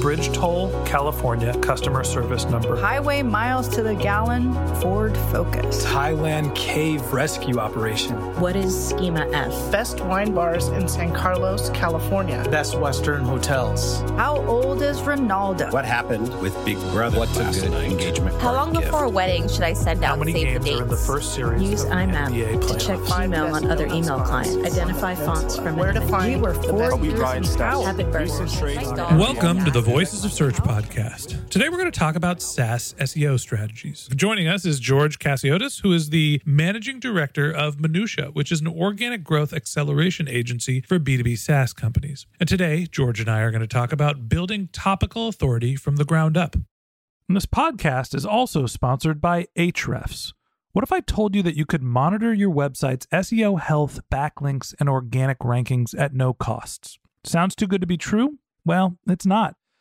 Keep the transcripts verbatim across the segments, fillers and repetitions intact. Bridge toll, California, customer service number. Highway miles to the gallon, Ford Focus. Thailand cave rescue operation. What is Schema F? Best wine bars in San Carlos, California. Best Western hotels. How old is Ronaldo? What happened with Big Brother? What's a good engagement? How long before a wedding should I send out save the dates? How many games are in the first series? Use I M A P to check Gmail on other email clients. Identify fonts from where to find. We were four years out. Habit burgers. Welcome to the Voices of Search Podcast. Today we're going to talk about SaaS S E O strategies. Joining us is George Chasiotis, who is the managing director of Minuttia, which is an organic growth acceleration agency for B two B SaaS companies. And today, George and I are going to talk about building topical authority from the ground up. And this podcast is also sponsored by Ahrefs. What if I told you that you could monitor your website's S E O health, backlinks, and organic rankings at no costs? Sounds too good to be true? Well, it's not.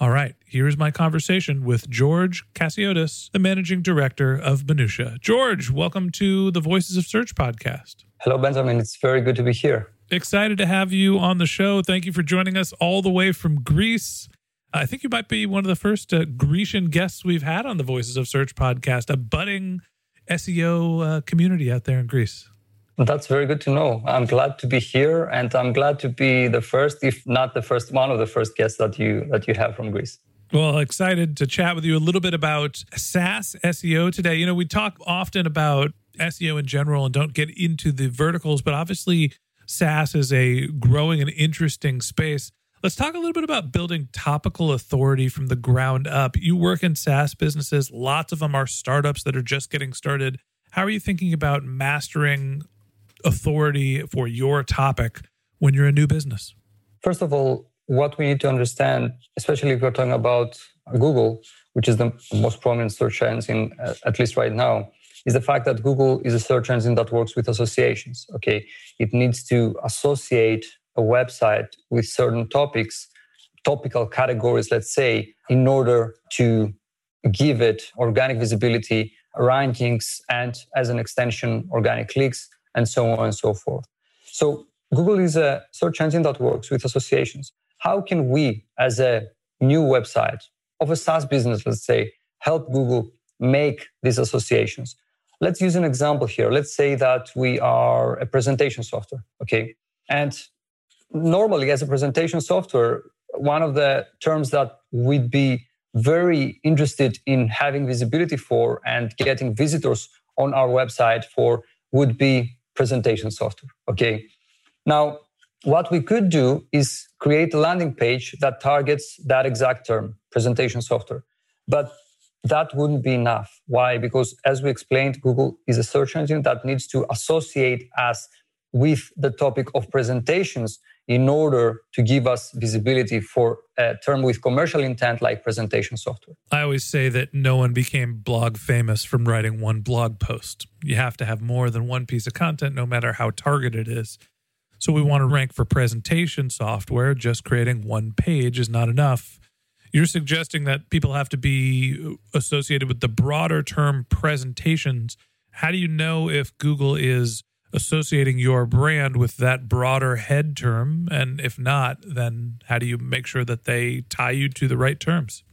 All right, here's my conversation with George Chasiotis, the managing director of Minuttia. George, welcome to the Voices of Search podcast. Hello, Benjamin. It's very good to be here. Excited to have you on the show. Thank you for joining us all the way from Greece. I think you might be one of the first uh, Grecian guests we've had on the Voices of Search podcast, a budding S E O uh, community out there in Greece. That's very good to know. I'm glad to be here, and I'm glad to be the first, if not the first, one of the first guests that you that you have from Greece. Well, excited to chat with you a little bit about SaaS S E O today. You know, we talk often about S E O in general and don't get into the verticals, but obviously SaaS is a growing and interesting space. Let's talk a little bit about building topical authority from the ground up. You work in SaaS businesses. Lots of them are startups that are just getting started. How are you thinking about mastering authority for your topic when you're a new business? First of all, what we need to understand, especially if we're talking about Google, which is the most prominent search engine, at least right now, is the fact that Google is a search engine that works with associations. Okay, it needs to associate a website with certain topics, topical categories, let's say, in order to give it organic visibility, rankings, and as an extension, organic clicks, and so on and so forth. So Google is a search engine that works with associations. How can we, as a new website of a SaaS business, let's say, help Google make these associations? Let's use an example here. Let's say that we are a presentation software, okay? And normally, as a presentation software, one of the terms that we'd be very interested in having visibility for and getting visitors on our website for would be presentation software, okay? Now, what we could do is create a landing page that targets that exact term, presentation software. But that wouldn't be enough. Why? Because as we explained, Google is a search engine that needs to associate us with the topic of presentations in order to give us visibility for a term with commercial intent like presentation software. I always say that no one became blog famous from writing one blog post. You have to have more than one piece of content, no matter how targeted it is. So we want to rank for presentation software. Just creating one page is not enough. You're suggesting that people have to be associated with the broader term presentations. How do you know if Google is associating your brand with that broader head term? And if not, then how do you make sure that they tie you to the right terms?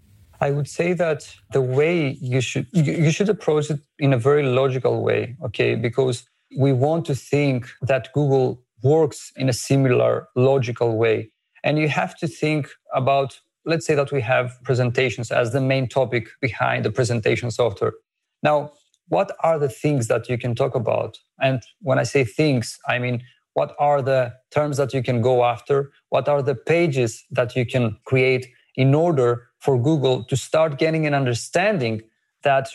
I would say that the way you should you should approach it in a very logical way, okay? Because we want to think that Google works in a similar logical way. And you have to think about, let's say that we have presentations as the main topic behind the presentation software. Now, what are the things that you can talk about? And when I say things, I mean, what are the terms that you can go after? What are the pages that you can create in order for Google to start getting an understanding that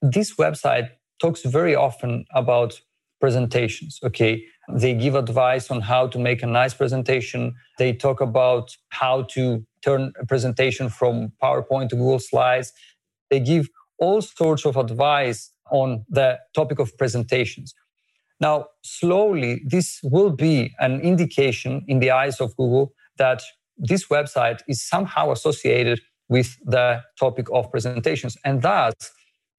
this website talks very often about presentations, okay? They give advice on how to make a nice presentation. They talk about how to turn a presentation from PowerPoint to Google Slides. They give all sorts of advice on the topic of presentations. Now, slowly, this will be an indication in the eyes of Google that this website is somehow associated with the topic of presentations. And that,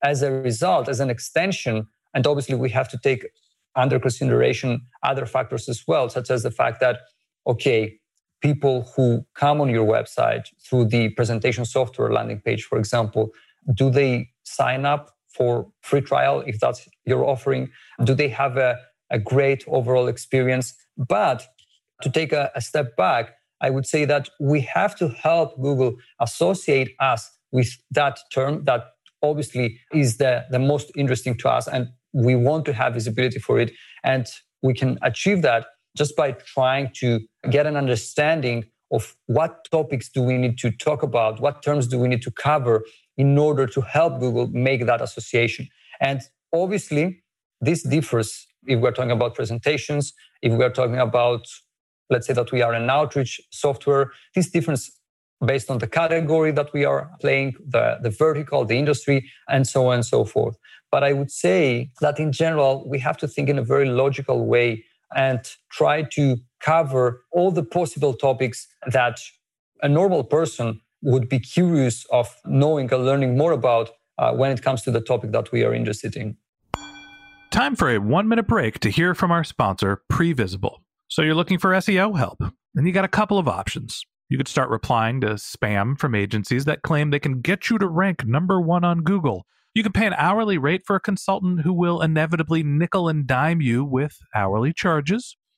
as a result, as an extension, and obviously we have to take under consideration other factors as well, such as the fact that, okay, people who come on your website through the presentation software landing page, for example, do they sign up for free trial if that's your offering? Do they have a, a great overall experience? But to take a, a step back, I would say that we have to help Google associate us with that term that obviously is the, the most interesting to us, and we want to have visibility for it. And we can achieve that just by trying to get an understanding of what topics do we need to talk about, what terms do we need to cover in order to help Google make that association. And obviously, this differs if we're talking about presentations, if we're talking about, let's say that we are an outreach software. This differs based on the category that we are playing, the, the vertical, the industry, and so on and so forth. But I would say that in general, we have to think in a very logical way and try to cover all the possible topics that a normal person would be curious of knowing and learning more about uh, when it comes to the topic that we are interested in. Time for a one-minute break to hear from our sponsor, Previsible. So you're looking for S E O help, and you got a couple of options. You could start replying to spam from agencies that claim they can get you to rank number one on Google. You can pay an hourly rate for a consultant who will inevitably nickel and dime you with hourly charges.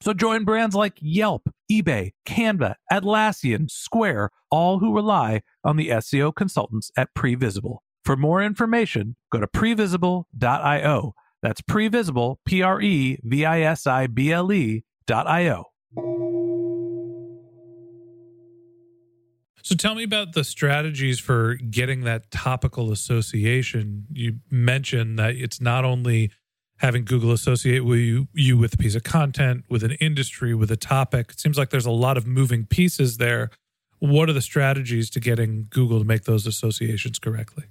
So join brands like Yelp, eBay, Canva, Atlassian, Square, all who rely on the S E O consultants at Previsible. For more information, go to previsible dot io. That's Previsible, P R E V I S I B L E dot I-O. So tell me about the strategies for getting that topical association. You mentioned that it's not only having Google associate with you, you with a piece of content, with an industry, with a topic. It seems like there's a lot of moving pieces there. What are the strategies to getting Google to make those associations correctly?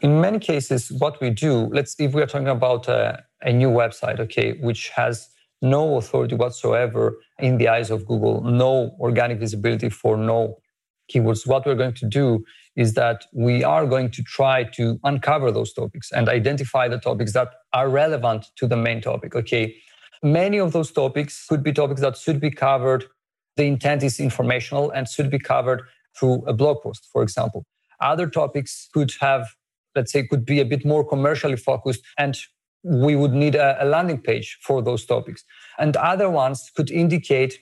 In many cases, what we do, let's if we are talking about a, a new website, okay, which has no authority whatsoever in the eyes of Google, no organic visibility for no keywords, what we're going to do is that we are going to try to uncover those topics and identify the topics that are relevant to the main topic, okay? Many of those topics could be topics that should be covered. The intent is informational and should be covered through a blog post, for example. Other topics could have let's say, could be a bit more commercially focused and we would need a, a landing page for those topics. And other ones could indicate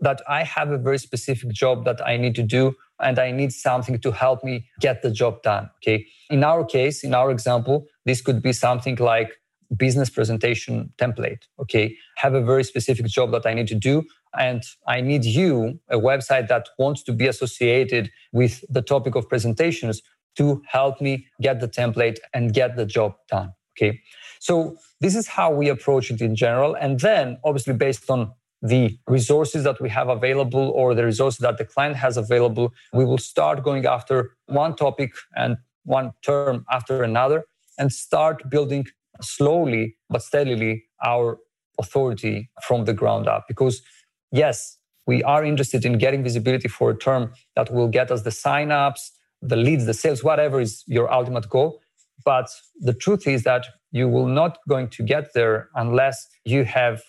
that I have a very specific job that I need to do and I need something to help me get the job done. Okay. In our case, in our example, this could be something like business presentation template. Okay. Have a very specific job that I need to do and I need you, a website that wants to be associated with the topic of presentations, to help me get the template and get the job done. Okay. So this is how we approach it in general. And then obviously based on the resources that we have available or the resources that the client has available, we will start going after one topic and one term after another and start building slowly but steadily our authority from the ground up. Because yes, we are interested in getting visibility for a term that will get us the signups, the leads, the sales, whatever is your ultimate goal. But the truth is that you will not going to get there unless you have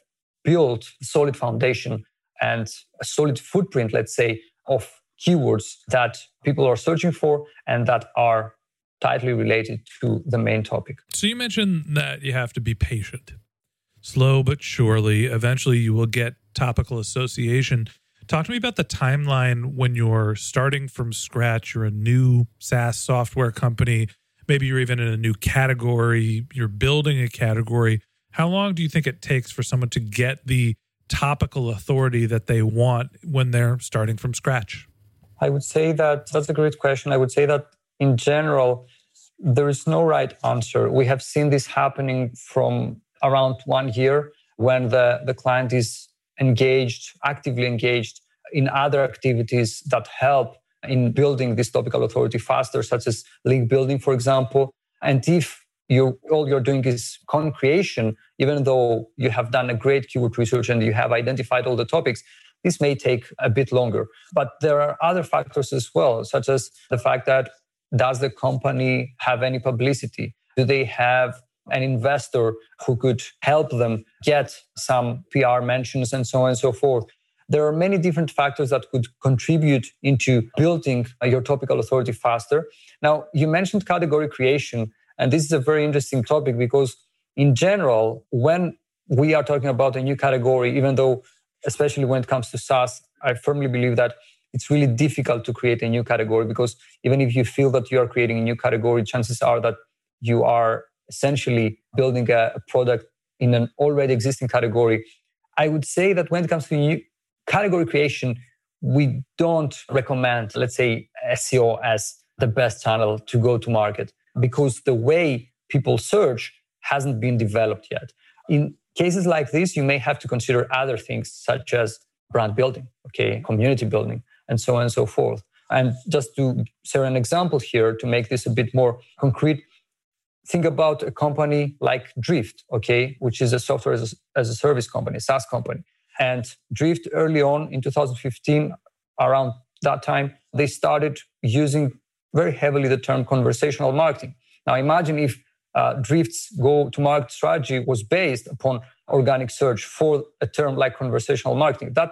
built a solid foundation and a solid footprint, let's say, of keywords that people are searching for and that are tightly related to the main topic. So you mentioned that you have to be patient. Slow but surely, eventually you will get topical association. Talk to me about the timeline when you're starting from scratch. You're a new SaaS software company. Maybe you're even in a new category. You're building a category. How long do you think it takes for someone to get the topical authority that they want when they're starting from scratch? I would say that that's a great question. I would say that in general, there is no right answer. We have seen this happening from around one year when the, the client is engaged, actively engaged in other activities that help in building this topical authority faster, such as link building, for example. And if You, all you're doing is content creation, even though you have done a great keyword research and you have identified all the topics, this may take a bit longer. But there are other factors as well, such as the fact that does the company have any publicity? Do they have an investor who could help them get some P R mentions and so on and so forth? There are many different factors that could contribute into building your topical authority faster. Now, you mentioned category creation. And this is a very interesting topic because in general, when we are talking about a new category, even though, especially when it comes to SaaS, I firmly believe that it's really difficult to create a new category because even if you feel that you are creating a new category, chances are that you are essentially building a product in an already existing category. I would say that when it comes to new category creation, we don't recommend, let's say, S E O as the best channel to go to market, because the way people search hasn't been developed yet. In cases like this, you may have to consider other things such as brand building, okay, community building, and so on and so forth. And just to share an example here to make this a bit more concrete, think about a company like Drift, okay, which is a software as a, as a service company, SaaS company. And Drift early on in two thousand fifteen, around that time, they started using very heavily the term conversational marketing. Now imagine if uh, Drift's go-to-market strategy was based upon organic search for a term like conversational marketing. That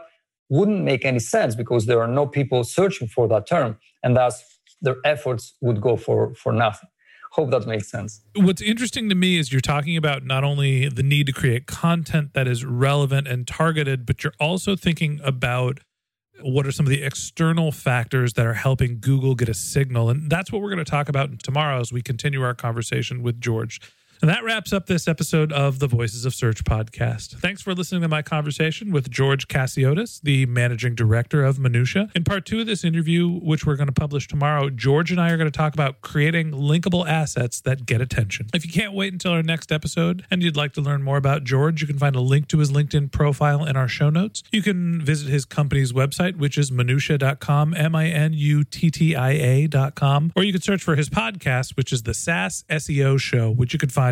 wouldn't make any sense because there are no people searching for that term and thus their efforts would go for, for nothing. Hope that makes sense. What's interesting to me is you're talking about not only the need to create content that is relevant and targeted, but you're also thinking about what are some of the external factors that are helping Google get a signal? And that's what we're going to talk about tomorrow as we continue our conversation with George. And that wraps up this episode of the Voices of Search podcast. Thanks for listening to my conversation with George Chasiotis, the managing director of Minuttia. In part two of this interview, which we're going to publish tomorrow, George and I are going to talk about creating linkable assets that get attention. If you can't wait until our next episode and you'd like to learn more about George, you can find a link to his LinkedIn profile in our show notes. You can visit his company's website, which is minuttia dot com, M I N U T T I A dot com. Or you can search for his podcast, which is the SaaS S E O Show, which you can find